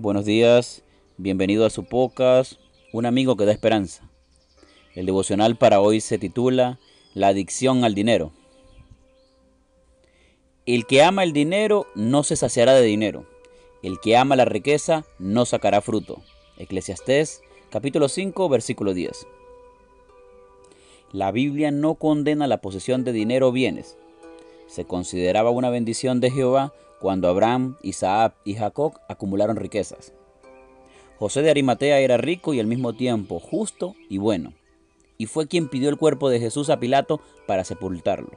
Buenos días, bienvenido a su podcast, un amigo que da esperanza. El devocional para hoy se titula La adicción al dinero. El que ama el dinero no se saciará de dinero. El que ama la riqueza no sacará fruto. Eclesiastés capítulo 5, versículo 10. La Biblia no condena la posesión de dinero o bienes. Se consideraba una bendición de Jehová cuando Abraham, Isaac y Jacob acumularon riquezas. José de Arimatea era rico y al mismo tiempo justo y bueno, y fue quien pidió el cuerpo de Jesús a Pilato para sepultarlo.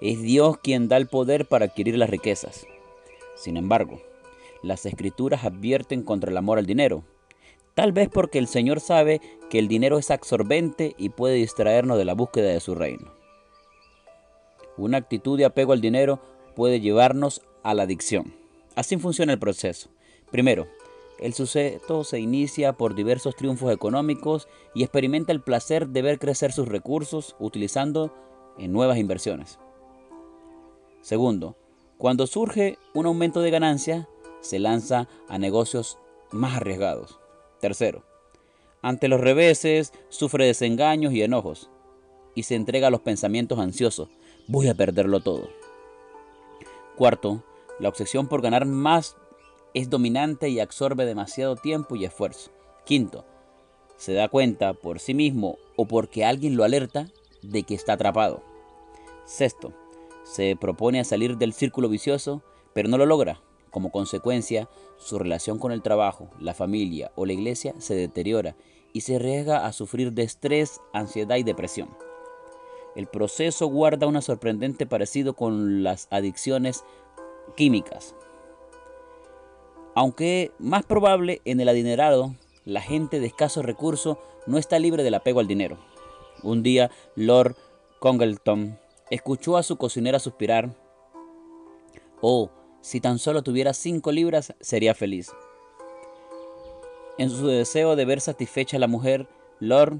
Es Dios quien da el poder para adquirir las riquezas. Sin embargo, las Escrituras advierten contra el amor al dinero, tal vez porque el Señor sabe que el dinero es absorbente y puede distraernos de la búsqueda de su reino. Una actitud de apego al dinero puede llevarnos a la adicción. Así funciona el proceso. Primero, el sujeto se inicia por diversos triunfos económicos y experimenta el placer de ver crecer sus recursos utilizando en nuevas inversiones. Segundo, cuando surge un aumento de ganancias, se lanza a negocios más arriesgados. Tercero, ante los reveses, sufre desengaños y enojos y se entrega a los pensamientos ansiosos. Voy a perderlo todo. Cuarto, la obsesión por ganar más es dominante y absorbe demasiado tiempo y esfuerzo. Quinto, se da cuenta por sí mismo o porque alguien lo alerta de que está atrapado. Sexto, se propone a salir del círculo vicioso, pero no lo logra. Como consecuencia, su relación con el trabajo, la familia o la iglesia se deteriora y se arriesga a sufrir de estrés, ansiedad y depresión. El proceso guarda un sorprendente parecido con las adicciones químicas. Aunque más probable en el adinerado, la gente de escasos recursos no está libre del apego al dinero. Un día, Lord Congleton escuchó a su cocinera suspirar: «Oh, si tan solo tuviera 5 libras, sería feliz». En su deseo de ver satisfecha a la mujer, Lord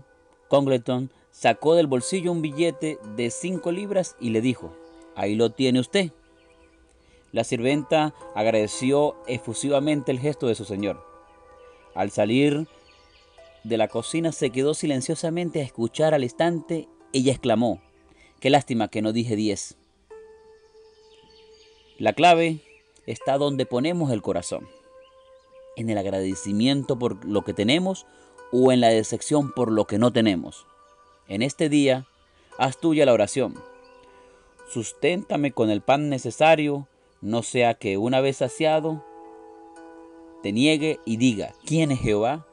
Congleton sacó del bolsillo un billete de 5 libras y le dijo: «Ahí lo tiene usted». La sirvienta agradeció efusivamente el gesto de su señor. Al salir de la cocina se quedó silenciosamente a escuchar al instante. Ella exclamó: «Qué lástima que no dije 10». La clave está donde ponemos el corazón, en el agradecimiento por lo que tenemos o en la decepción por lo que no tenemos. En este día, haz tuya la oración: «Susténtame con el pan necesario, no sea que una vez saciado te niegue y diga, ¿quién es Jehová?,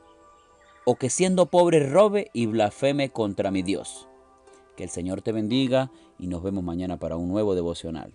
o que siendo pobre robe y blasfeme contra mi Dios». Que el Señor te bendiga y nos vemos mañana para un nuevo devocional.